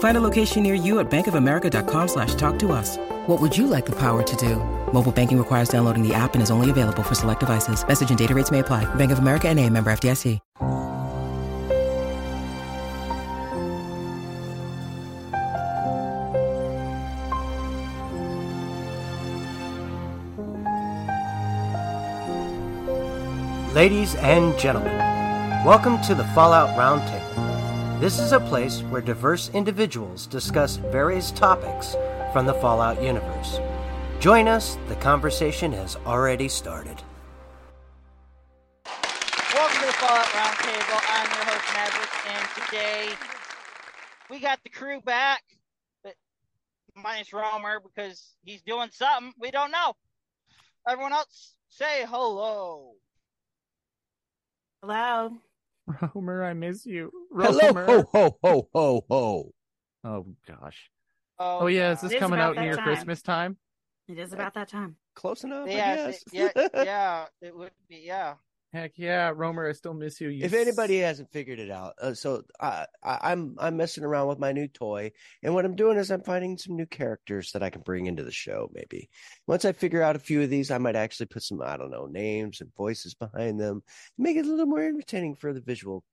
Find a location near you at bankofamerica.com/talktous. What would you like the power to do? Mobile banking requires downloading the app and is only available for select devices. Message and data rates may apply. Bank of America N.A., member FDIC. Ladies and gentlemen, welcome to the Fallout Roundtable. This is a place where diverse individuals discuss various topics from the Fallout universe. Join us, the conversation has already started. Welcome to the Fallout Roundtable. I'm your host, Maddox, and today we got the crew back, but minus Romer because he's doing something we don't know. Everyone else, say hello. Hello. Romer, I miss you. Romer. Hello, ho, ho, ho, ho, ho. Oh, gosh. Oh, yeah, is this coming out near Christmas time? It is about that time. Close enough, yeah, I guess. Yeah, it would be, yeah. Heck, yeah, Romer, I still miss you. If anybody hasn't figured it out, so I'm messing around with my new toy, and what I'm doing is I'm finding some new characters that I can bring into the show, maybe. Once I figure out a few of these, I might actually put some, I don't know, names and voices behind them, make it a little more entertaining for the visual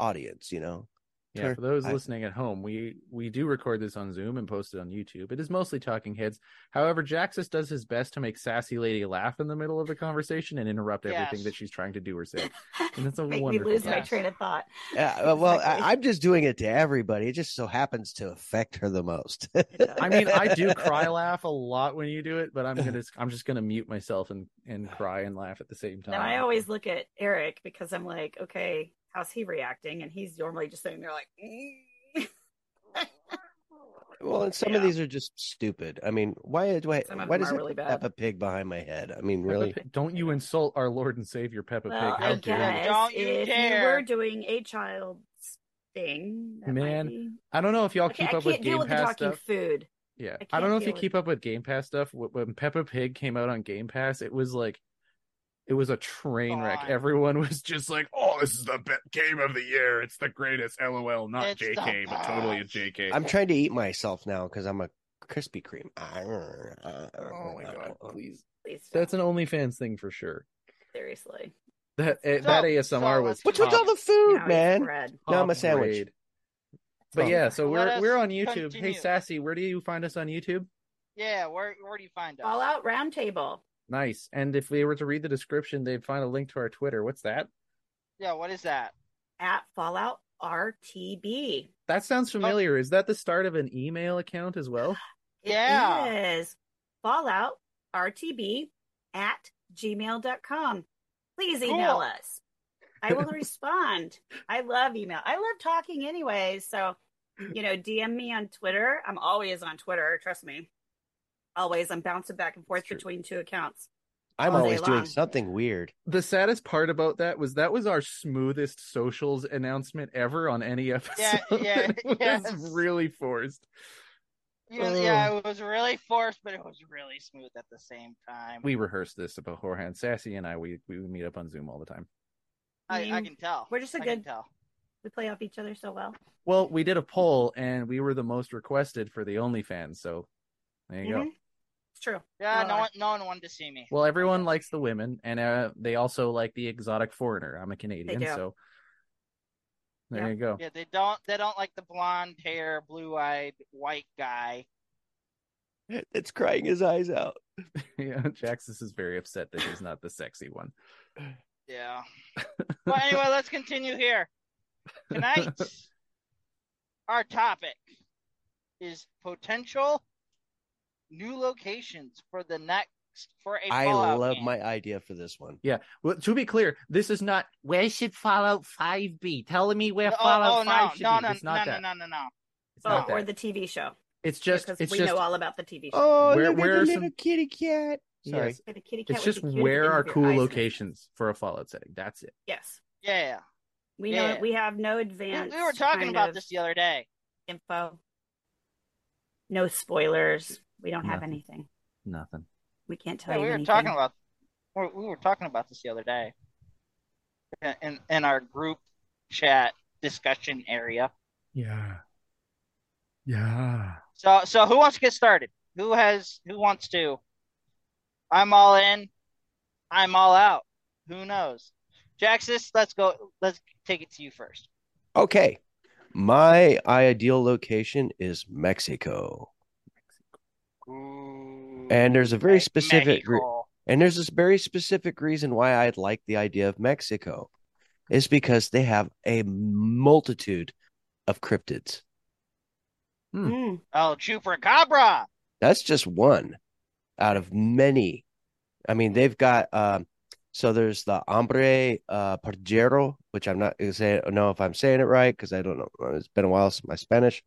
audience, you know? Yeah, for those listening at home, we do record this on Zoom and post it on YouTube. It is mostly talking heads. However, Jaxus does his best to make Sassy Lady laugh in the middle of a conversation and interrupt everything that she's trying to do or say. And that's a wonderful thing. Make me lose my train of thought. Yeah, well, exactly. I'm just doing it to everybody. It just so happens to affect her the most. I mean, I do cry laugh a lot when you do it, but I'm just gonna mute myself and cry and laugh at the same time. Now, I always look at Eric because I'm like, okay, how's he reacting? And he's normally just sitting there like, well, and some of these are just stupid. I mean, why does really Peppa Pig behind my head? I mean, really? Don't you insult our Lord and Savior Peppa Pig? How dare you? Don't you dare. You were doing a child's thing, man. I don't know if y'all keep up with Game Pass stuff. Food. Yeah, I don't know if you keep up with Game Pass stuff. When Peppa Pig came out on Game Pass, it was a train wreck. Everyone was just like, oh, this is the best game of the year. It's the greatest. LOL. Not it's JK, but totally a JK. I'm trying to eat myself now because I'm a Krispy Kreme. Oh, my God. Please that's an OnlyFans thing for sure. Seriously. That ASMR was what's with all the food, man? Now I'm a sandwich. But yeah, so we're on YouTube. Continue. Hey, Sassy, where do you find us on YouTube? Yeah, where do you find us? Fallout Roundtable. Nice. And if we were to read the description, they'd find a link to our Twitter. What's that? Yeah, what is that? @FalloutRTB. That sounds familiar. Is that the start of an email account as well? Yeah. It is. FalloutRTB@gmail.com. Please email us. I will respond. I love email. I love talking anyway. So, DM me on Twitter. I'm always on Twitter. Trust me. Always. I'm bouncing back and forth between two accounts. I'm always doing something weird. The saddest part about that was our smoothest socials announcement ever on any episode. Yeah, it was really forced. Yeah, it was really forced, but it was really smooth at the same time. We rehearsed this beforehand. Sassy and I, we meet up on Zoom all the time. I can tell. We're just we play off each other so well. Well, we did a poll, and we were the most requested for the OnlyFans, so there you go. It's true. Yeah, no one wanted to see me. Well, everyone likes the women, and they also like the exotic foreigner. I'm a Canadian, so there you go. Yeah, they don't like the blonde hair, blue-eyed white guy. It's crying his eyes out. Yeah, Jaxus is very upset that he's not the sexy one. Yeah. Well, anyway, let's continue here. Tonight, our topic is potential new locations for the next. I love my idea for this one. Yeah. Well, to be clear, this is not where should Fallout 5 be? Telling me where Fallout 5 should be. No. It's not that. Or the TV show. It's just because we know all about the TV show. Oh, where are some kitty cat? Sorry. Yes. Kitty cat, it's just where are cool locations for a Fallout setting. That's it. Yes. Yeah. We know we have no advanced. We were talking about this the other day. Info. No spoilers. We don't have anything. Nothing. We can't tell you anything. We were talking about this the other day in our group chat discussion area. Yeah. So who wants to get started? Who wants to? I'm all in. I'm all out. Who knows? Jaxus, let's go. Let's take it to you first. Okay. My ideal location is Mexico. And there's a very specific reason why I'd like the idea of Mexico is because they have a multitude of cryptids. Oh, Chupacabra. That's just one out of many. I mean, they've got so there's the Hombre Pajaro, which I'm not saying know if I'm saying it right because I don't know. It's been a while since my Spanish,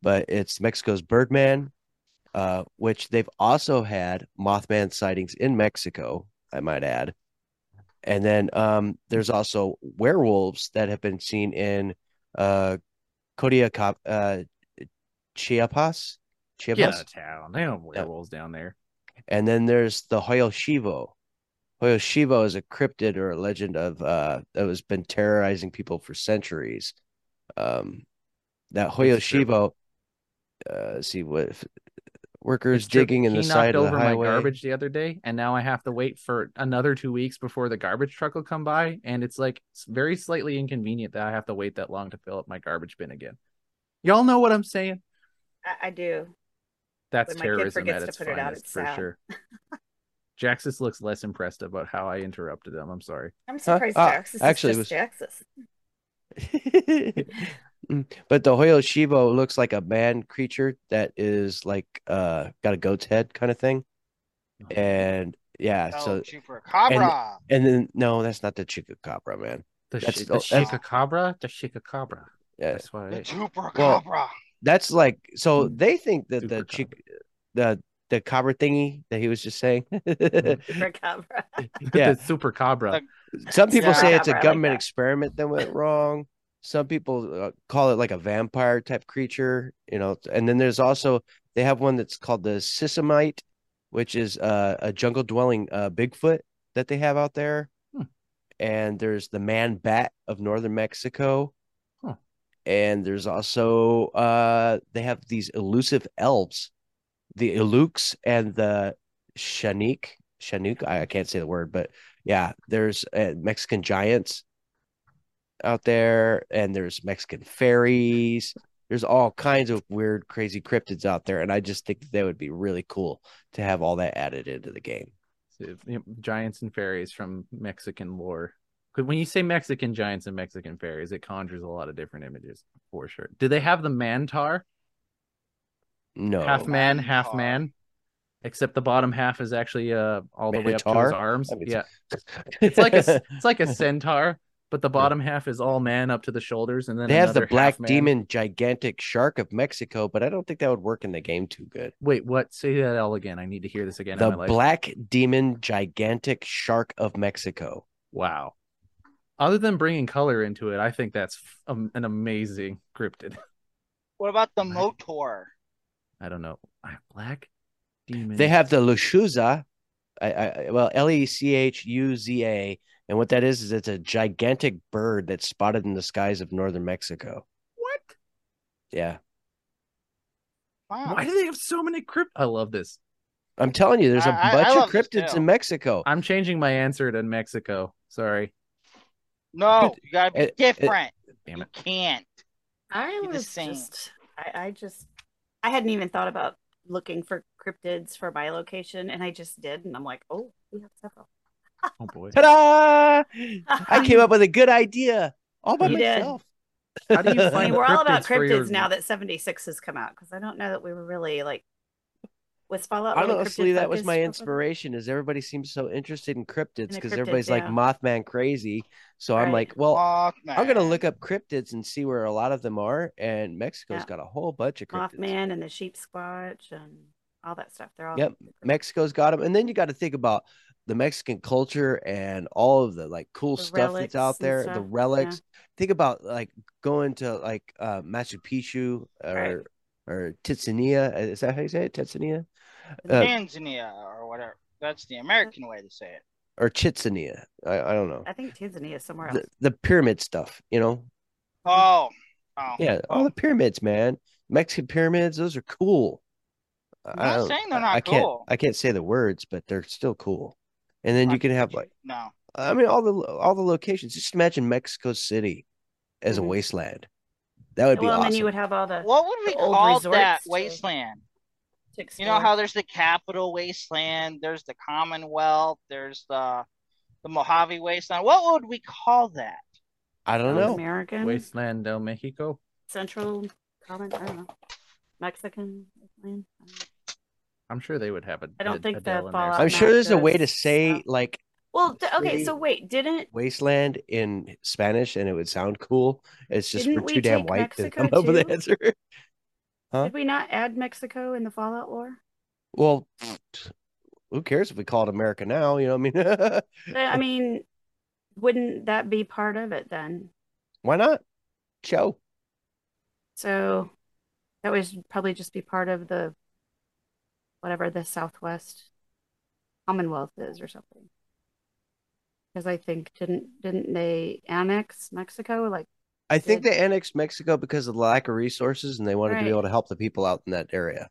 but it's Mexico's Birdman. Which they've also had Mothman sightings in Mexico, I might add. And then there's also werewolves that have been seen in Chiapas. Get out of town. They don't have werewolves down there. And then there's the Hoyo Chivo. Hoyo Chivo is a cryptid or a legend of that has been terrorizing people for centuries. That Hoyo Chivo, see what... Workers digging in the side of the highway. He knocked over my garbage the other day, and now I have to wait for another 2 weeks before the garbage truck will come by, and it's like it's very slightly inconvenient that I have to wait that long to fill up my garbage bin again. Y'all know what I'm saying? I do. That's terrorism at its finest, for sure. Jaxus looks less impressed about how I interrupted him. I'm sorry. I'm surprised Jaxus is just Jaxus. But the Hoyo Chivo looks like a man creature that is like got a goat's head kind of thing. And yeah, so Chupacabra. And then no, that's not the Chupacabra, man. The Chupacabra. Yeah. That's what it is. The Chupacabra. Well, that's like so they think that the cabra thingy that he was just saying. Chupacabra. Yeah, the super cabra. Some people say it's a government experiment that went wrong. Some people call it like a vampire type creature, you know. And then there's also they have one that's called the Sissomite, which is a jungle dwelling Bigfoot that they have out there. And there's the man bat of northern Mexico. And there's also they have these elusive elves, the Eluks and the Shanik. I can't say the word, but yeah, there's Mexican giants out there, and there's Mexican fairies. There's all kinds of weird, crazy cryptids out there, and I just think that would be really cool to have all that added into the game. So, giants and fairies from Mexican lore. When you say Mexican giants and Mexican fairies, it conjures a lot of different images for sure. Do they have the mantar? No, half man. Except the bottom half is actually all the way up to his arms. I mean, yeah, it's like a centaur. But the bottom half is all man up to the shoulders, and then they have the black demon, gigantic shark of Mexico. But I don't think that would work in the game too good. Wait, what? Say that all again. I need to hear this again. The black demon, gigantic shark of Mexico. Wow. Other than bringing color into it, I think that's an amazing cryptid. What about the Motor? I don't know. Black demon. They have the Lechuza. Lechuza. And what that is it's a gigantic bird that's spotted in the skies of northern Mexico. What? Yeah. Wow. Why do they have so many cryptids? I love this. I'm telling you, there's a bunch of cryptids in Mexico. I'm changing my answer to Mexico. Sorry. No, you gotta be different. Damn it. You can't. I hadn't even thought about looking for cryptids for my location, and I just did, and I'm like, oh, we have several. Oh boy! Ta-da! I came up with a good idea all by myself. How do you find? We're all about cryptids now that 76 has come out, because I don't know that we were really like with Fallout. Honestly, that was my inspiration. Is everybody seems so interested in cryptids because everybody's like Mothman crazy. So I'm like, well, I'm gonna look up cryptids and see where a lot of them are. And Mexico's got a whole bunch of cryptids. Mothman and the Sheep Squatch and all that stuff. They're all Mexico's got them. And then you got to think about the Mexican culture and all of the like cool stuff that's out there, the relics. Yeah. Think about like going to like Machu Picchu or Tizania. Is that how you say it? Tizania? Tanzania or whatever. That's the American way to say it. Or Tizania. I don't know. I think Tizania is somewhere else. The pyramid stuff, you know? Oh. Yeah, all the pyramids, man. Mexican pyramids, those are cool. I'm not saying they're not cool. I can't say the words, but they're still cool. And then you can have like I mean all the locations. Just imagine Mexico City as a wasteland. That would be awesome. And then you would have all the what would we call that wasteland? You know how there's the Capital Wasteland, there's the Commonwealth, there's the Mojave Wasteland. What would we call that? I don't know. American Wasteland del Mexico. Central Common. I don't know. Mexican land. I'm sure they would have a. I don't think that Fallout. I'm sure there's a way to say like. Well, okay, so wait, didn't wasteland in Spanish and it would sound cool? It's just we're too damn white to come up with the answer. Huh? Did we not add Mexico in the Fallout lore? Well, who cares if we call it America now? You know what I mean? I mean, wouldn't that be part of it then? Why not? Show. So that would probably just be part of the. Whatever the Southwest Commonwealth is or something. Because I think didn't they annex Mexico? Like I think they annexed Mexico because of the lack of resources and they wanted to be able to help the people out in that area.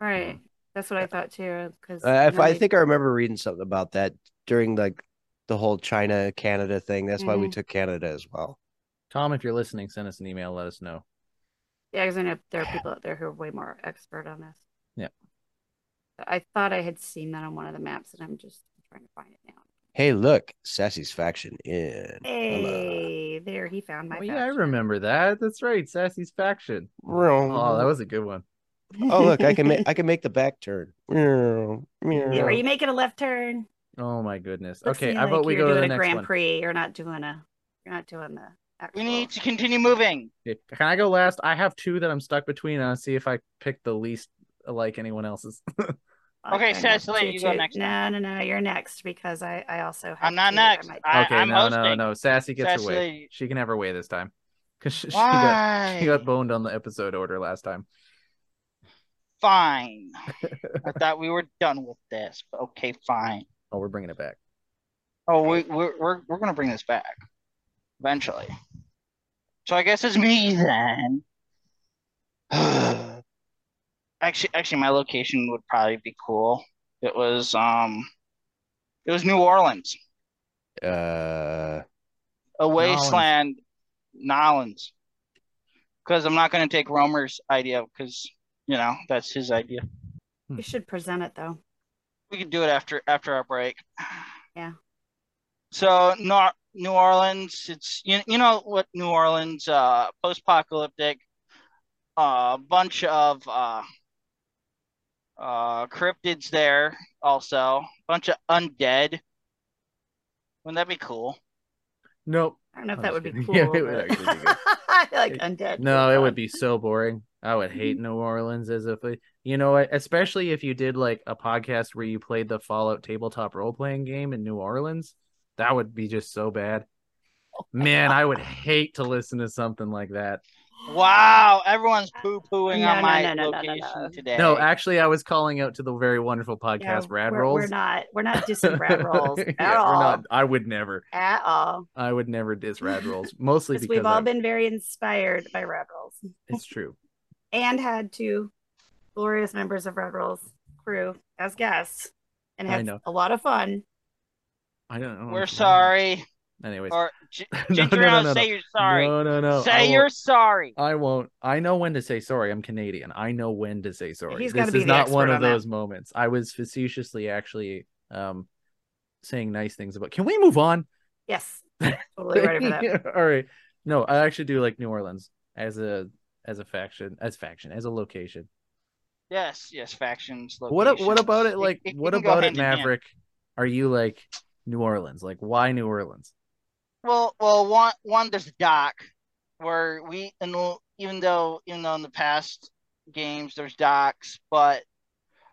Right. That's what I thought too. Because I think I remember reading something about that during like the whole China Canada thing. That's why we took Canada as well. Tom, if you're listening, send us an email, let us know. Yeah, because I know there are people out there who are way more expert on this. Yeah. I thought I had seen that on one of the maps, and I'm just trying to find it now. Hey, look, Sassy's faction in. Hey, there, he found my faction. Yeah, I remember that. That's right, Sassy's faction. Oh, that was a good one. Oh, look, I can make the back turn. Are you making a left turn? Oh my goodness. Looks okay, I vote like we go to the next Grand Prix. One. You're not doing the. Actual. We need to continue moving. Can I go last? I have two that I'm stuck between. I'll see if I pick the least like anyone else's. Okay, Cecily, you go next. No, you're next because I also have I'm not next. I'm hosting. Sassy gets her way. She can have her way this time. Because she got boned on the episode order last time. Fine. I thought we were done with this. Okay, fine. Oh, we're bringing it back. Oh, we're going to bring this back eventually. So I guess it's me then. Actually, my location would probably be cool. It was New Orleans. A wasteland, Nolans. Because I'm not going to take Romer's idea because that's his idea. You should present it though. We can do it after our break. Yeah. So New Orleans. It's you know what New Orleans post-apocalyptic, bunch of cryptids there also. Bunch of undead. Wouldn't that be cool? Nope. I don't know if that would be cool. Yeah, it would actually be good. I feel like undead. No, it would be so boring. I would hate New Orleans as if... You know what? Especially if you did like a podcast where you played the Fallout tabletop role-playing game in New Orleans. That would be just so bad. Man, I would hate to listen to something like that. Wow, everyone's poo-pooing on my location today. No, actually, I was calling out to the very wonderful podcast, Rad Rolls. We're not dissing Rad Rolls at all. I would never. At all. I would never diss Rad Rolls, mostly because we've all been very inspired by Rad Rolls. It's true. And had two glorious members of Rad Rolls crew as guests, and had a lot of fun. I don't know. We're sorry. Anyways, say you're sorry. No. Say you're sorry. I won't. I know when to say sorry. I'm Canadian. I know when to say sorry. This is not one of those moments. I was facetiously actually saying nice things about. Can we move on? Yes. Totally ready for that. All right. No, I actually do like New Orleans as a location. Yes, factions. Locations. What about it? Like, what about it, Maverick? Are you like New Orleans? Like, why New Orleans? Well, one there's a dock where we, and even though in the past games there's docks, but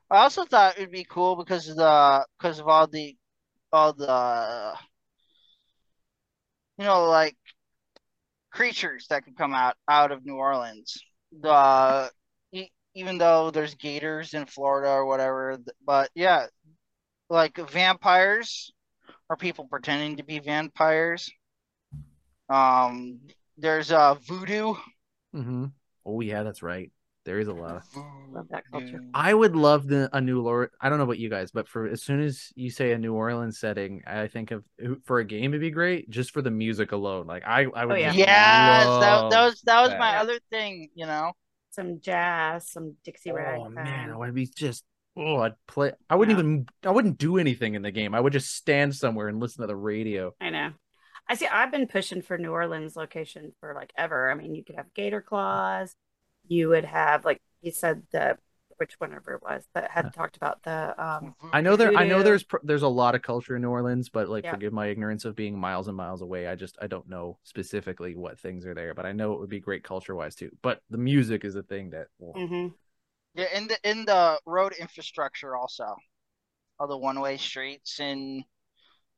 I also thought it'd be cool because of all the like creatures that could come out of New Orleans. Even though there's gators in Florida or whatever, but yeah, like vampires or people pretending to be vampires. There's voodoo. Mm-hmm. Oh yeah, that's right. There is a lot. Love that culture. I would love a new lore. I don't know about you guys, but for as soon as you say a New Orleans setting, I think of for a game it'd be great just for the music alone. Like I would. Oh, yeah. Yes, that was my other thing. Some jazz, some Dixie rag. Oh man, I would be just. Oh, I'd play. I wouldn't even. I wouldn't do anything in the game. I would just stand somewhere and listen to the radio. I know. I see. I've been pushing for New Orleans location for like ever. I mean, you could have gator claws. You would have, like you said, talked about the. I know there's a lot of culture in New Orleans, but forgive my ignorance of being miles and miles away. I don't know specifically what things are there, but I know it would be great culture wise too. But the music is a thing that. Mm-hmm. Yeah, in the road infrastructure also, all the one way streets and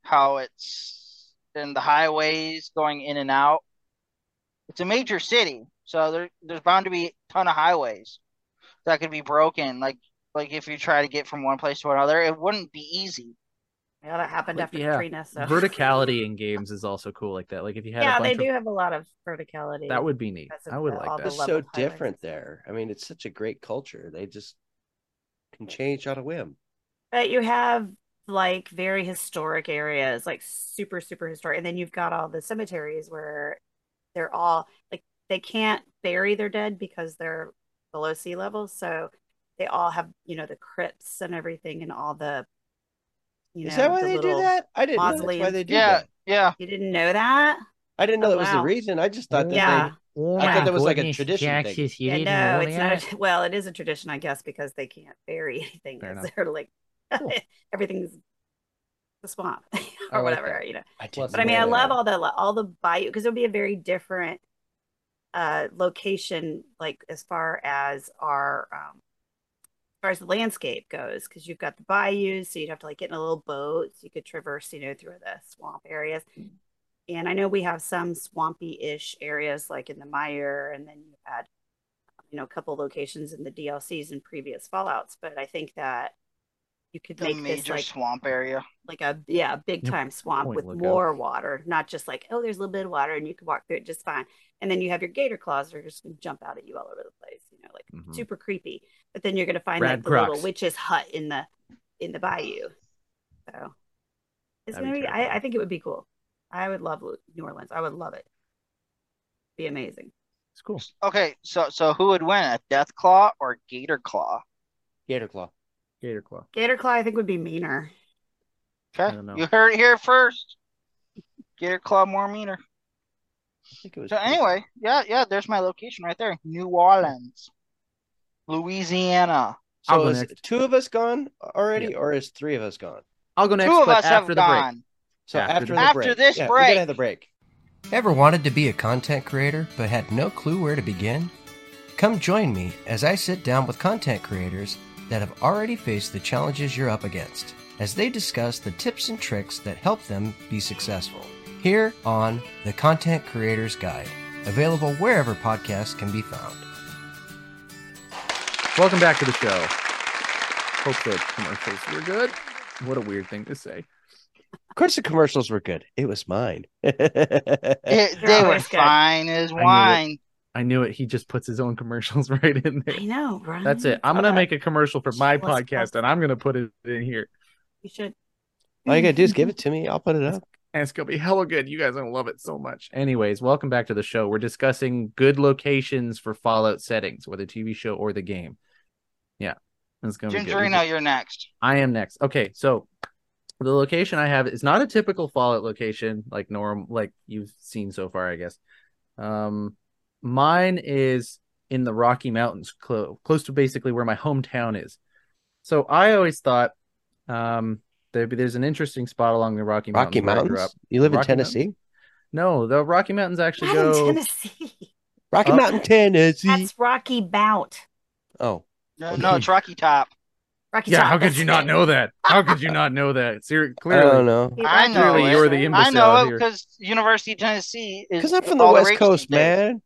how it's in the highways going in and out. It's a major city. So there's bound to be a ton of highways that could be broken. Like if you try to get from one place to another, it wouldn't be easy. Yeah, that happened after Katrina. So. Verticality in games is also cool like that. Like if you had they do have a lot of verticality. That would be neat. I would like that. It's so different there. I mean, it's such a great culture. They just can change on a whim. But you have like very historic areas, like super, super historic. And then you've got all the cemeteries where they're all like, they can't bury their dead because they're below sea level. So they all have, the crypts and everything and all the, is that why they do that? I didn't know that's why they do that. Yeah. You didn't know that? I didn't know that was the reason. I just thought that I thought that was like a tradition thing. No, it's not. Well, it is a tradition, I guess, because they can't bury anything. They're like, everything's the swamp or whatever, But I mean, I love all the bayou, because it would be a very different location, like as far as our as far as the landscape goes, because you've got the bayous, so you'd have to like get in a little boat, so you could traverse through the swamp areas. And I know we have some swampy-ish areas like in the Mire, and then you had a couple locations in the DLCs and previous Fallouts, but I think that you could make a major this, like, swamp area, like a big time swamp with more water, not just like, oh, there's a little bit of water and you can walk through it just fine. And then you have your gator claws that are just going to jump out at you all over the place, like super creepy. But then you're going to find the little witch's hut in the bayou. So it's going to be. I think it would be cool. I would love New Orleans. I would love it. Be amazing. It's cool. Okay, so who would win, a death claw or gator claw? Gator claw. Gator claw. Gator claw, I think, would be meaner. Okay, you heard it here first. Gator claw more meaner. I think it was anyway, there's my location right there. New Orleans, Louisiana. So is two of us gone already, or is three of us gone? I'll go next. Two of us have gone. Break. So after this break. We're gonna have the break. Ever wanted to be a content creator but had no clue where to begin? Come join me as I sit down with content creators that have already faced the challenges you're up against, as they discuss the tips and tricks that help them be successful. Here on The Content Creator's Guide, available wherever podcasts can be found. Welcome back to the show. Hope the commercials were good. What a weird thing to say. Of course the commercials were good. It was mine. They were fine as wine. I knew it. He just puts his own commercials right in there. I know, right? That's it. I'm going to make a commercial for my podcast, and I'm going to put it in here. You should. All you got to do is give it to me. I'll put it up. And it's going to be hella good. You guys are going to love it so much. Anyways, welcome back to the show. We're discussing good locations for Fallout settings, whether TV show or the game. Yeah. It's going to be good. Gingarino, you're next. I am next. Okay, so The location I have is not a typical Fallout location, like you've seen so far, I guess. Mine is in the Rocky Mountains, close to basically where my hometown is. So I always thought there's an interesting spot along the Rocky Mountains. Rocky Mountains? You live in Tennessee? No, the Rocky Mountains actually go... in Tennessee. Rocky Mountain, Tennessee. That's Rocky Bout. Oh. No, it's Rocky Top. Rocky Top. How could you not know that? How could you not know that? Seriously, clearly, I don't know. I know. Clearly, you're the imbecile. I know it because University of Tennessee is. Because I'm from the West Coast, man.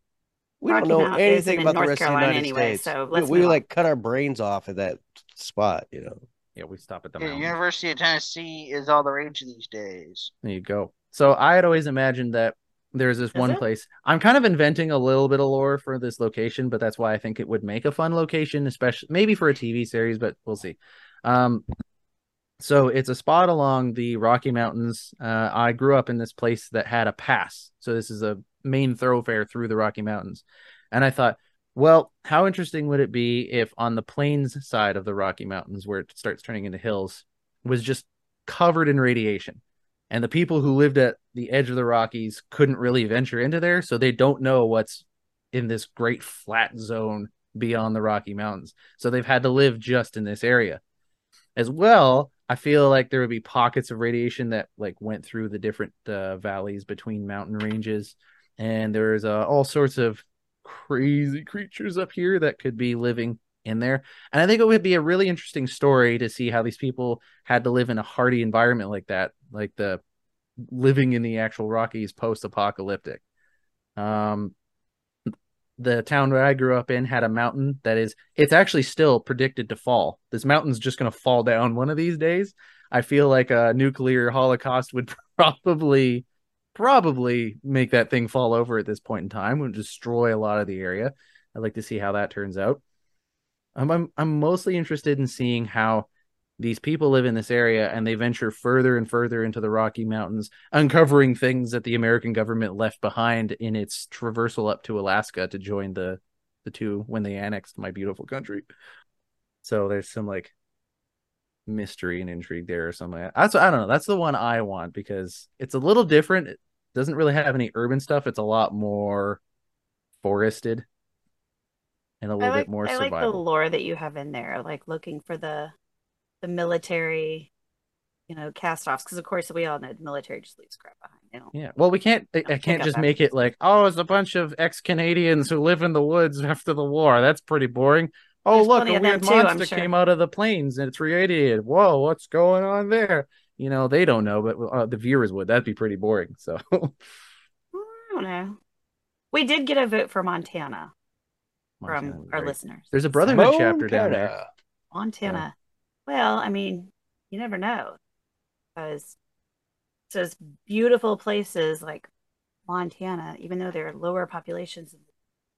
We don't know anything about the rest of the United States. So we like cut our brains off at that spot, you know. Yeah, we stop at the mountain. University of Tennessee is all the rage these days. There you go. So I had always imagined that there's this one place. I'm kind of inventing a little bit of lore for this location, but that's why I think it would make a fun location, especially maybe for a TV series, but we'll see. So it's a spot along the Rocky Mountains. I grew up in this place that had a pass. So this is a main thoroughfare through the Rocky Mountains. And I thought, well, how interesting would it be if on the plains side of the Rocky Mountains, where it starts turning into hills, was just covered in radiation? And the people who lived at the edge of the Rockies couldn't really venture into there, so they don't know what's in this great flat zone beyond the Rocky Mountains. So they've had to live just in this area. As well, I feel like there would be pockets of radiation that like went through the different valleys between mountain ranges. And there's all sorts of crazy creatures up here that could be living in there. And I think it would be a really interesting story to see how these people had to live in a hardy environment like that, like the living in the actual Rockies post-apocalyptic. The town where I grew up in had a mountain that is, it's actually still predicted to fall. This mountain's just going to fall down one of these days. I feel like a nuclear holocaust would probably make that thing fall over at this point in time. It would destroy a lot of the area. I'd like to see how that turns out. I'm mostly interested in seeing how these people live in this area and they venture further and further into the Rocky Mountains, uncovering things that the American government left behind in its traversal up to Alaska to join the two when they annexed my beautiful country. So there's some like mystery and intrigue there or something like that. I don't know. That's the one I want because it's a little different. It doesn't really have any urban stuff. It's a lot more forested. And a little bit more survival. I like the lore that you have in there, like looking for the military, you know, cast-offs. Because, of course, we all know the military just leaves crap behind. Yeah, well, we can't, I can't just make it like, oh, it's a bunch of ex-Canadians who live in the woods after the war. That's pretty boring. Oh, look, a weird monster came out of the plains and it's radiated. Whoa, what's going on there? You know, they don't know, but the viewers would. That'd be pretty boring. So, I don't know. We did get a vote for Montana. From our listeners. There's a brotherhood chapter down there. Montana. Yeah. Well, I mean, you never know. Because it's those beautiful places like Montana, even though they're lower populations.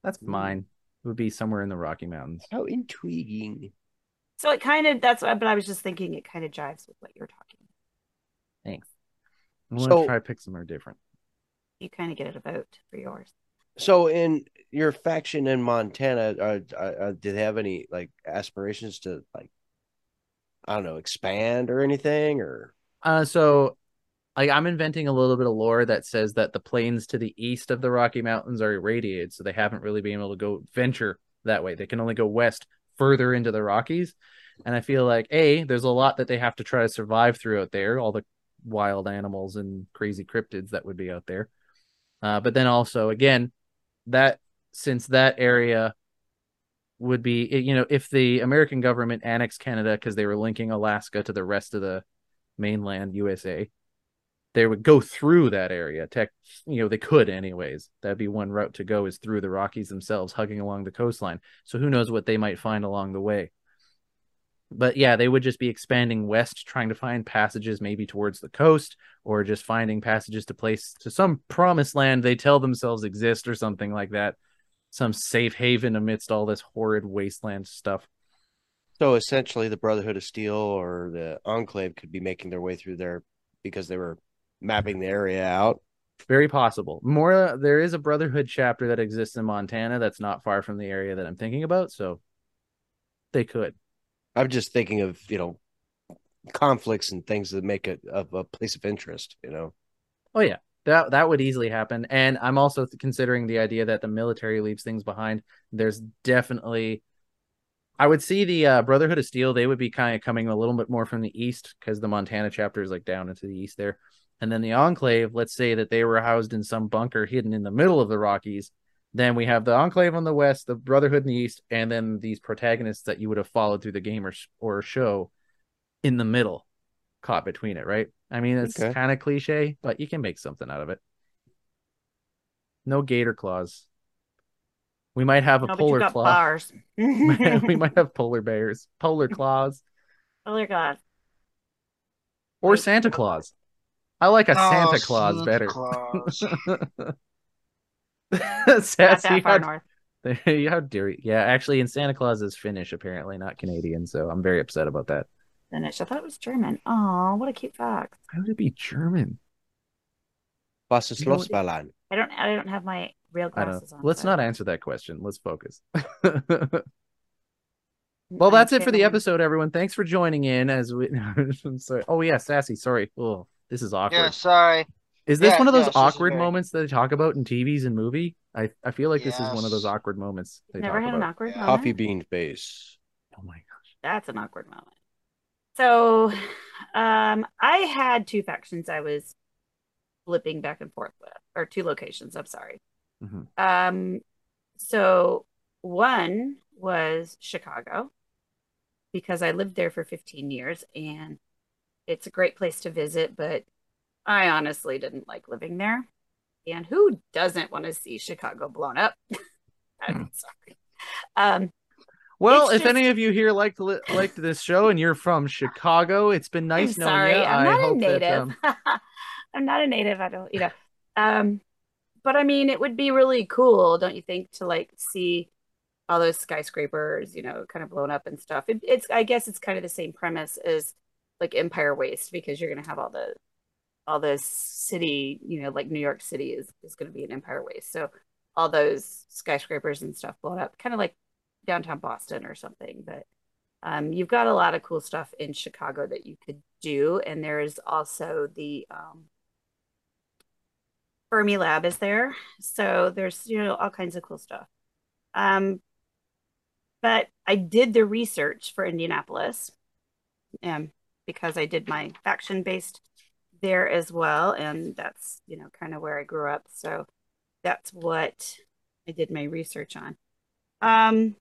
That's mine. It would be somewhere in the Rocky Mountains. How intriguing. So it kind of, but I was just thinking it kind of jives with what you're talking about. Thanks. I'm going to try to pick somewhere different. You kind of get a vote for yours. So in your faction in Montana, did they have any like aspirations to like, I don't know, expand or anything or? So like I'm inventing a little bit of lore that says that the plains to the east of the Rocky Mountains are irradiated. So they haven't really been able to go venture that way. They can only go west further into the Rockies. And I feel like, A, there's a lot that they have to try to survive through out there. All the wild animals and crazy cryptids that would be out there. But then also, again, that since that area would be, you know, if the American government annexed Canada because they were linking Alaska to the rest of the mainland USA, they would go through that area. You know, they could anyways. That'd be one route to go is through the Rockies themselves, hugging along the coastline. So who knows what they might find along the way. But yeah, they would just be expanding west, trying to find passages maybe towards the coast or just finding passages to some promised land they tell themselves exist or something like that. Some safe haven amidst all this horrid wasteland stuff. So essentially the Brotherhood of Steel or the Enclave could be making their way through there because they were mapping the area out. Very possible. There is a Brotherhood chapter that exists in Montana that's not far from the area that I'm thinking about, so they could. I'm just thinking of, you know, conflicts and things that make it a place of interest, you know? Oh, yeah. That would easily happen. And I'm also considering the idea that the military leaves things behind. There's definitely... I would see the Brotherhood of Steel. They would be kind of coming a little bit more from the east because the Montana chapter is like down into the east there. And then the Enclave, let's say that they were housed in some bunker hidden in the middle of the Rockies. Then we have the Enclave on the west, the Brotherhood in the east, and then these protagonists that you would have followed through the game or show in the middle, caught between it, right? I mean, it's kind of cliche, but you can make something out of it. No gator claws. We might have a polar claw. Bars. We might have polar bears, polar claws. Polar claws. Or Santa Claus. I like a Santa Claus better. Sassy, how dare you? Yeah, actually, and Santa Claus is Finnish, apparently, not Canadian, so I'm very upset about that. Finnish. I thought it was German. Oh, what a cute fox. How would it be German? I don't have my real glasses on. Let's not answer that question. Let's focus. Well, that's it for the episode, everyone. Thanks for joining in. I'm sorry. Oh yeah, Sassy. Sorry. Oh, this is awkward. Yeah, sorry. Is this one of those awkward moments that they talk about in TVs and movie? I feel like this is one of those awkward moments. They never had an awkward moment. Coffee bean face. Oh my gosh, that's an awkward moment. So, I had two factions I was flipping back and forth with, or two locations, I'm sorry. Mm-hmm. So one was Chicago, because I lived there for 15 years, and it's a great place to visit, but I honestly didn't like living there. And who doesn't want to see Chicago blown up? I'm sorry. Well, if any of you here liked this show and you're from Chicago, it's been nice knowing you. I'm not a native. I don't, but I mean, it would be really cool, don't you think, to like see all those skyscrapers, you know, kind of blown up and stuff. I guess it's kind of the same premise as like Empire Waste, because you're going to have all this city, you know, like New York City is going to be an Empire Waste. So all those skyscrapers and stuff blown up, kind of like downtown Boston or something. But you've got a lot of cool stuff in Chicago that you could do, and there's also the Fermilab is there, so there's, you know, all kinds of cool stuff. But I did the research for Indianapolis, because I did my faction based there as well, and that's, you know, kind of where I grew up, so that's what I did my research on.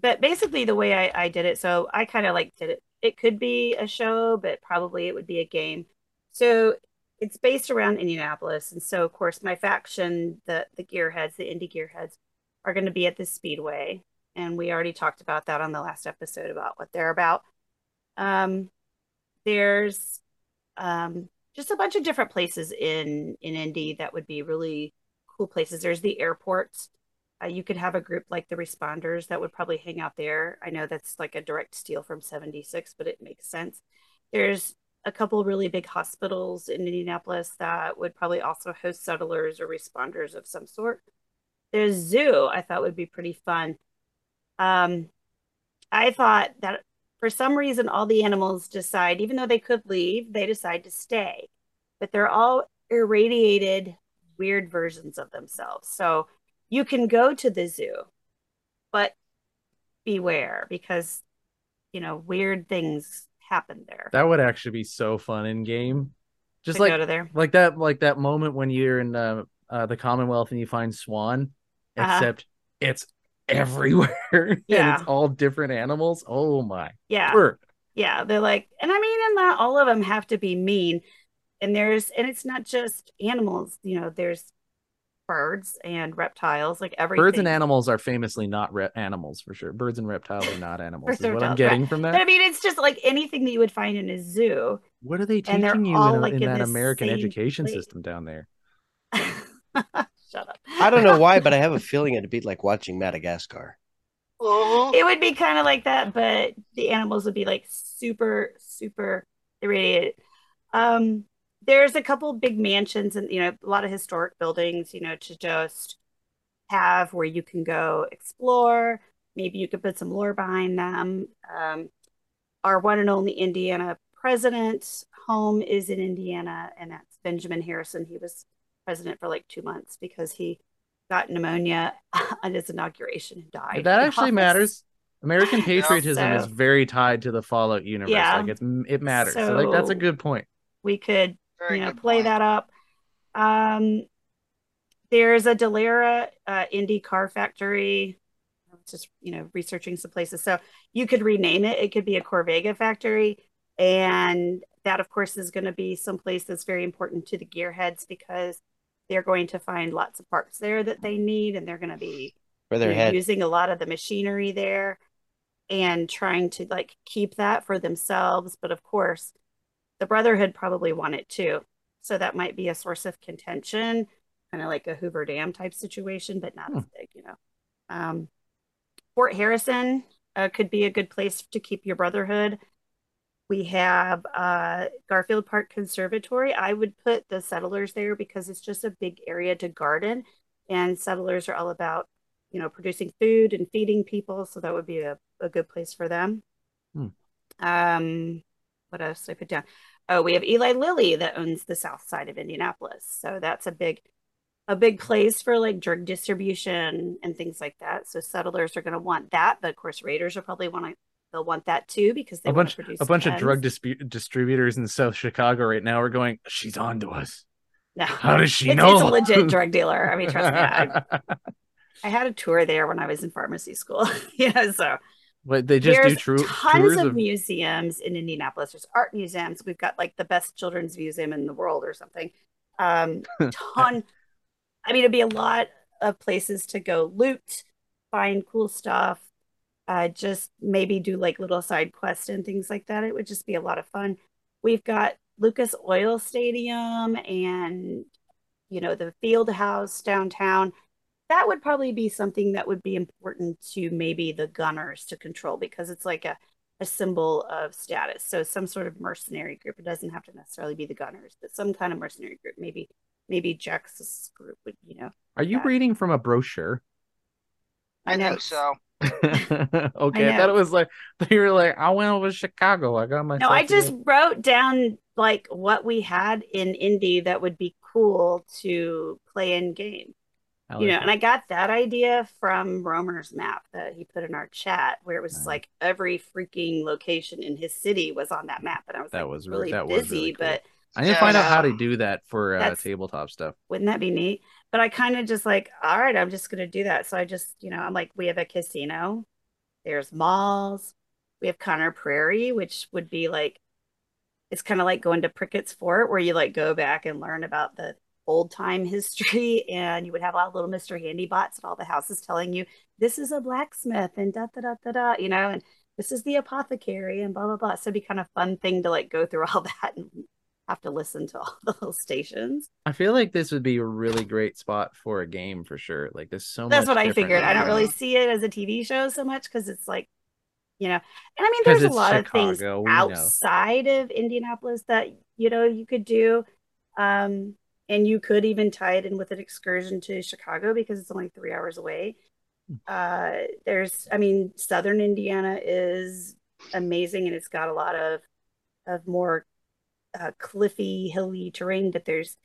But basically the way I did it, so I kind of like did it. It could be a show, but probably it would be a game. So it's based around Indianapolis. And so of course my faction, the gearheads, the indie gearheads, are going to be at the Speedway. And we already talked about that on the last episode about what they're about. There's, just a bunch of different places in Indy that would be really cool places. There's the airports. You could have a group like the Responders that would probably hang out there. I know that's like a direct steal from 76, but it makes sense. There's a couple really big hospitals in Indianapolis that would probably also host settlers or responders of some sort. There's zoo, I thought would be pretty fun. I thought that for some reason, all the animals decide, even though they could leave, they decide to stay. But they're all irradiated, weird versions of themselves. So you can go to the zoo, but beware, because, you know, weird things happen there. That would actually be so fun in game. Just like, go to there. like that moment when you're in the Commonwealth and you find Swan, except it's everywhere. Yeah. And it's all different animals. Oh my. Yeah. Burp. Yeah. They're like, and I mean, and not all of them have to be mean. And it's not just animals, you know, there's birds and reptiles, like everything. Birds and animals are famously not animals, for sure. Birds and reptiles are not animals. Is what I'm getting from that. But I mean, it's just like anything that you would find in a zoo. What are they teaching you in that American education system down there? Shut up. I don't know why, but I have a feeling it'd be like watching Madagascar. It would be kind of like that, but the animals would be like super, super irradiated. There's a couple big mansions and, you know, a lot of historic buildings, you know, to just have where you can go explore. Maybe you could put some lore behind them. Our one and only Indiana president's home is in Indiana, and that's Benjamin Harrison. He was president for like 2 months because he got pneumonia on his inauguration and died. If that actually matters. American patriotism is very tied to the Fallout universe. Yeah. Like it matters. So like that's a good point. We could play that up. There's a Delara Indy car factory. I was just researching some places. So you could rename it. It could be a Corvega factory, and that of course is going to be someplace that's very important to the gearheads because they're going to find lots of parts there that they need, and they're going to be using a lot of the machinery there and trying to like keep that for themselves. But of course, the Brotherhood probably want it too. So that might be a source of contention, kind of like a Hoover Dam type situation, but not as big, Fort Harrison could be a good place to keep your Brotherhood. We have Garfield Park Conservatory. I would put the settlers there because it's just a big area to garden, and settlers are all about producing food and feeding people. So that would be a good place for them. What else did I put down? Oh, we have Eli Lilly that owns the south side of Indianapolis. So that's a big place for like drug distribution and things like that. So settlers are going to want that. But of course, raiders will probably want that too, because they a bunch of drug distributors in South Chicago right now are going, she's on to us. No, how does she know? It's a legit drug dealer. I mean, trust me. I had a tour there when I was in pharmacy school. But they just do tons of museums in Indianapolis. There's art museums. We've got like the best children's museum in the world or something. I mean, it'd be a lot of places to go loot, find cool stuff, just maybe do like little side quests and things like that. It would just be a lot of fun. We've got Lucas Oil Stadium and, the field house downtown. That would probably be something that would be important to maybe the gunners to control, because it's like a symbol of status. So some sort of mercenary group. It doesn't have to necessarily be the gunners, but some kind of mercenary group. Maybe Jaxus group would, Are you reading from a brochure? I think so. Okay, I thought it was like, you were like, I went over to Chicago. I got my. No, I just wrote down like what we had in Indy that would be cool to play in game. And I got that idea from Romer's map that he put in our chat, where it was like every freaking location in his city was on that map. And I was that was really cool. But I didn't find out how to do that for tabletop stuff. Wouldn't that be neat? But I kind of just like, all right, I'm just going to do that. So I just, I'm like, we have a casino, there's malls, we have Connor Prairie, which would be like, it's kind of like going to Prickett's Fort, where you like go back and learn about the old time history, and you would have a lot of little Mr. Handy bots at all the houses telling you this is a blacksmith and da da da da da, and this is the apothecary and blah blah blah. So it'd be kind of fun thing to like go through all that and have to listen to all the little stations. I feel like this would be a really great spot for a game for sure. Like there's so much. That's what I figured. I don't really see it as a TV show so much, because it's like, and I mean there's a lot of things outside of Indianapolis that you could do. And you could even tie it in with an excursion to Chicago, because it's only 3 hours away. Southern Indiana is amazing, and it's got a lot of more cliffy, hilly terrain, but there's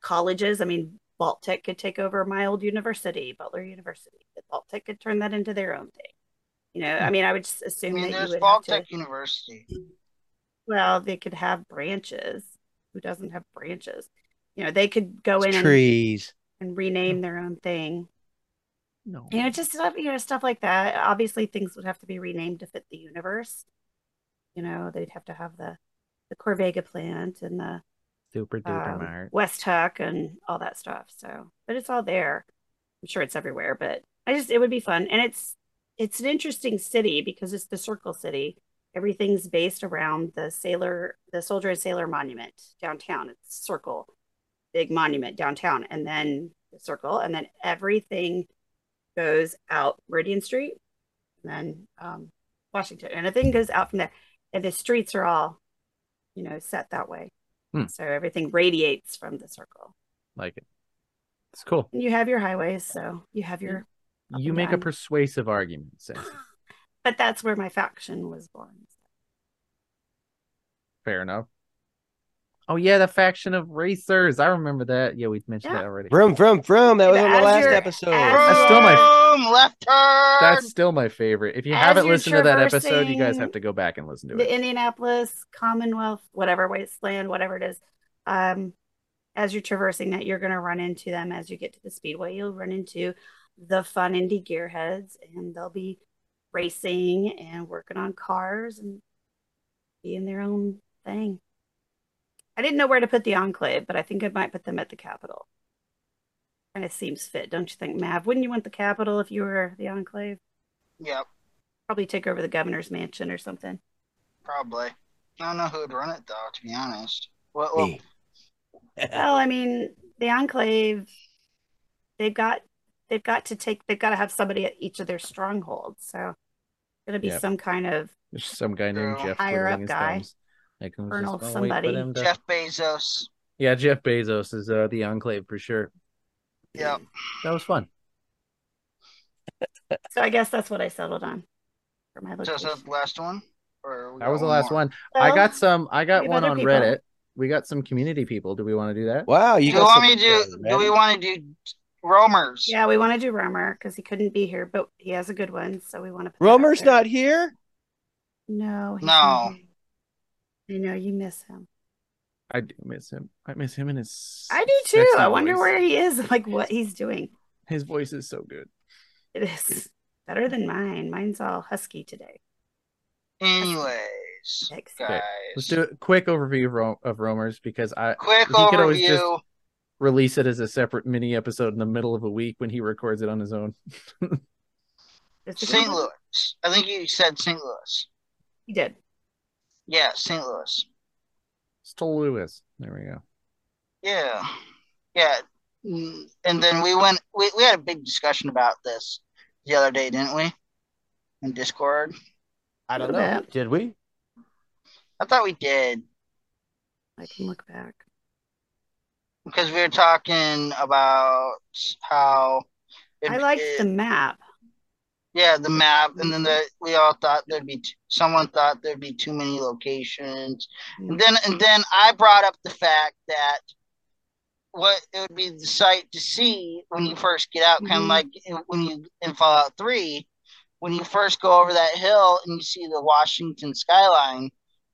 colleges. I mean, Baltic could take over my old university, Butler University. The Baltic could turn that into their own thing. I would just assume that there's Baltic University. Well, they could have branches. Who doesn't have branches? They could go in and rename their own thing. No. Just stuff like that. Obviously, things would have to be renamed to fit the universe. They'd have to have the Corvega plant and the Super Duper Mart, West Huck, and all that stuff. So, but it's all there. I'm sure it's everywhere. But it would be fun, and it's an interesting city because it's the Circle City. Everything's based around the Soldier and Sailor Monument downtown. It's a circle. Big monument downtown, and then the circle, and then everything goes out Meridian Street, and then Washington, and everything goes out from there, and the streets are all set that way. So everything radiates from the circle. Like it. It's cool. And you have your highways, so you have your you make a persuasive argument, Sassy. But that's where my faction was born. Fair enough. Oh, yeah, the faction of racers. I remember that. Yeah, we've mentioned that already. Vroom. That was on the last episode. That's still my left turn. That's still my favorite. If you haven't listened to that episode, you guys have to go back and listen to it. The Indianapolis Commonwealth, whatever wasteland, whatever it is. As you're traversing that, you're going to run into them. As you get to the speedway, you'll run into the fun indie gearheads, and they'll be racing and working on cars and being their own thing. I didn't know where to put the Enclave, but I think I might put them at the Capitol. Kind of seems fit, don't you think, Mav? Wouldn't you want the Capitol if you were the Enclave? Yep. Probably take over the governor's mansion or something. Probably. I don't know who would run it, though, to be honest. Well, well, I mean, the Enclave, they've got to have somebody at each of their strongholds. So it'll be some kind of some guy named Jeff higher up guy. Colonel somebody. Jeff Bezos. Yeah, Jeff Bezos is the Enclave for sure. Yeah. That was fun. So I guess that's what I settled on for my location. So that's the last one? Or that was the last one. Well, I got one on people. Reddit. We got some community people. Do we want to do that? Wow, you got some. Do we want to do Romer's? Yeah, we want to do Romer because he couldn't be here, but he has a good one, so we want to. Romer's not here? No. No. I know you miss him. I do miss him. I miss him and his. I do too. I wonder where he is. Like what he's doing. His voice is so good. It is better than mine. Mine's all husky today. Anyways, guys, let's do a quick overview of Romer's because he could always just release it as a separate mini episode in the middle of a week when he records it on his own. St. Louis. I think you said St. Louis. He did. Yeah, St. Louis. Still Louis. There we go. Yeah. Yeah. And then we had a big discussion about this the other day, didn't we? In Discord. I don't know. Did we? I thought we did. I can look back. Because we were talking about how... I liked the map. Yeah, the map, and then we all thought someone thought there'd be too many locations, and then I brought up the fact that what it would be the sight to see when you first get out, kind of like in Fallout 3, when you first go over that hill and you see the Washington skyline,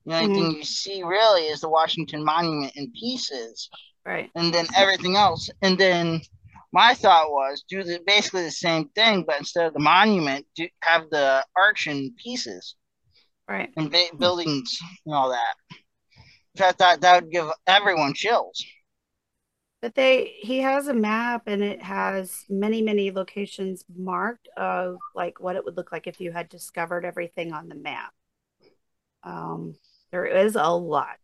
the only thing you see really is the Washington Monument in pieces, right? And then everything else, and then. My thought was do basically the same thing, but instead of the monument, have the arch in pieces, right? And buildings and all that. Which I thought that would give everyone chills. But he has a map, and it has many, many locations marked of like what it would look like if you had discovered everything on the map. There is a lot.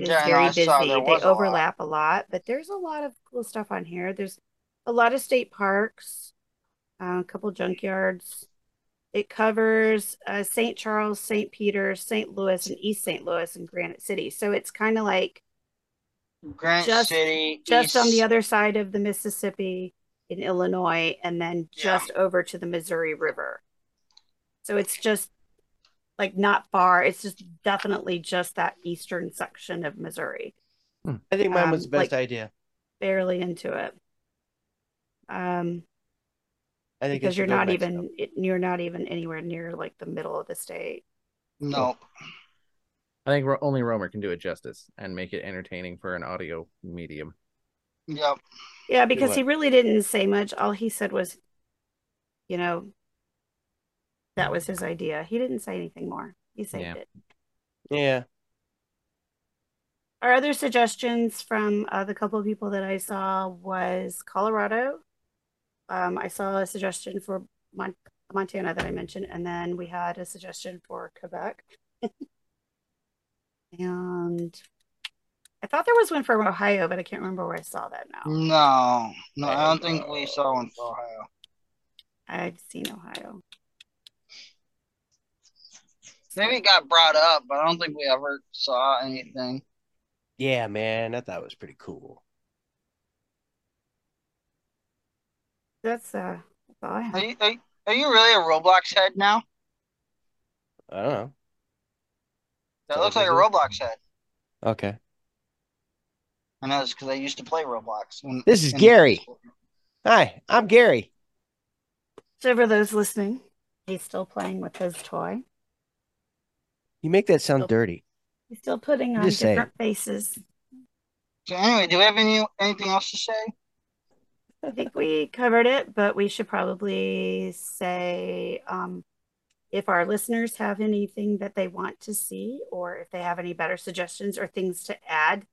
It's very busy. They overlap a lot, but there's a lot of cool stuff on here. There's a lot of state parks, a couple junkyards. It covers St. Charles, St. Peter, St. Louis, and East St. Louis and Granite City. So it's kind of like Granite City, just on the other side of the Mississippi in Illinois, and then just over to the Missouri River. So it's just. Like, not far. It's just definitely just that eastern section of Missouri. I think mine was the best idea. Barely into it. I think because you're not even anywhere near, like, the middle of the state. Nope. I think only Romer can do it justice and make it entertaining for an audio medium. Yep. Yeah, because he really didn't say much. All he said was, you know... That was his idea. He didn't say anything more. He saved it. Yeah. Our other suggestions from the couple of people that I saw was Colorado. I saw a suggestion for Montana that I mentioned, and then we had a suggestion for Quebec. And I thought there was one for Ohio, but I can't remember where I saw that now. No, I don't think we saw one for Ohio. I'd seen Ohio. Maybe it got brought up, but I don't think we ever saw anything. Yeah, man, I thought it was pretty cool. That's all I have. Are you really a Roblox head now? I don't know. That looks like a Roblox head. Okay. I know it's because I used to play Roblox. This is Gary. Hi, I'm Gary. So for those listening, he's still playing with his toy. You make that sound dirty. He's still putting on different faces. So anyway, do we have anything else to say? I think we covered it, but we should probably say if our listeners have anything that they want to see, or if they have any better suggestions or things to add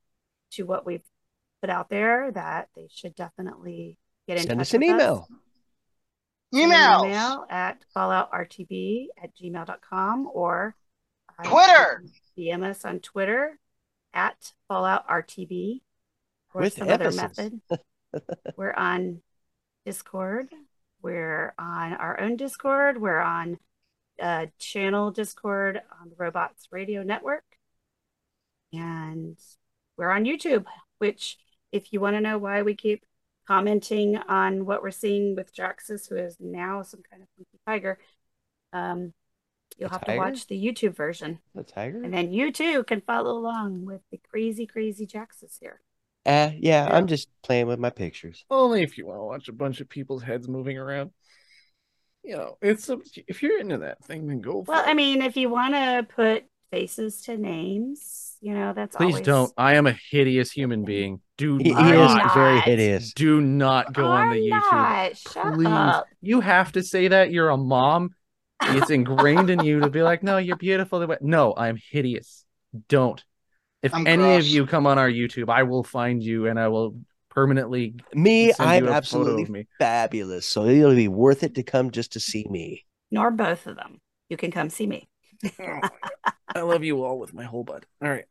to what we've put out there, that they should definitely get in touch with us. Send us an email. Email at falloutrtb@gmail.com or Twitter. DM us on Twitter at falloutrtb or with some emphasis. Other method. We're on Discord. We're on our own Discord. We're on channel Discord on the Robots Radio Network. And we're on YouTube, which if you want to know why we keep commenting on what we're seeing with Jaxus, who is now some kind of funky tiger, you'll have to watch the YouTube version. The tiger? And then you too can follow along with the crazy, crazy Jaxus here. Yeah, I'm just playing with my pictures. Only if you want to watch a bunch of people's heads moving around. You know, if you're into that thing, then go for it. Well, I mean, if you want to put faces to names, you know, that's always... Please don't. I am a hideous human being. Do not. He is very hideous. Do not go on the YouTube. Shut Please. Up. You have to say that. You're a mom. It's ingrained in you to be like, no, you're beautiful. No, I'm hideous. Don't. If I'm any crushed. Of you come on our YouTube, I will find you and I will permanently send I'm you a absolutely photo of me. Fabulous. So it'll be worth it to come just to see me. Nor both of them. You can come see me. Oh, I love you all with my whole butt. All right.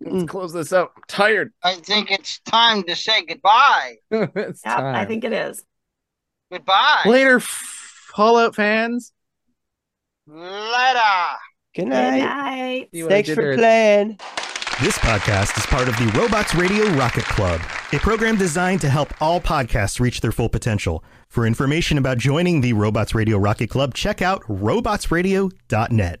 Let's close this up. I'm tired. I think it's time to say goodbye. It's time. I think it is. Goodbye. Later, Fallout fans. Later. Good night. Good night. Thanks for playing. This podcast is part of the Robots Radio Rocket Club, a program designed to help all podcasts reach their full potential. For information about joining the Robots Radio Rocket Club, check out robotsradio.net.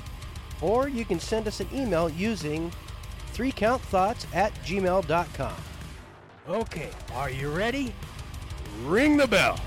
Or you can send us an email using 3countthoughts@gmail.com. Okay, are you ready? Ring the bell.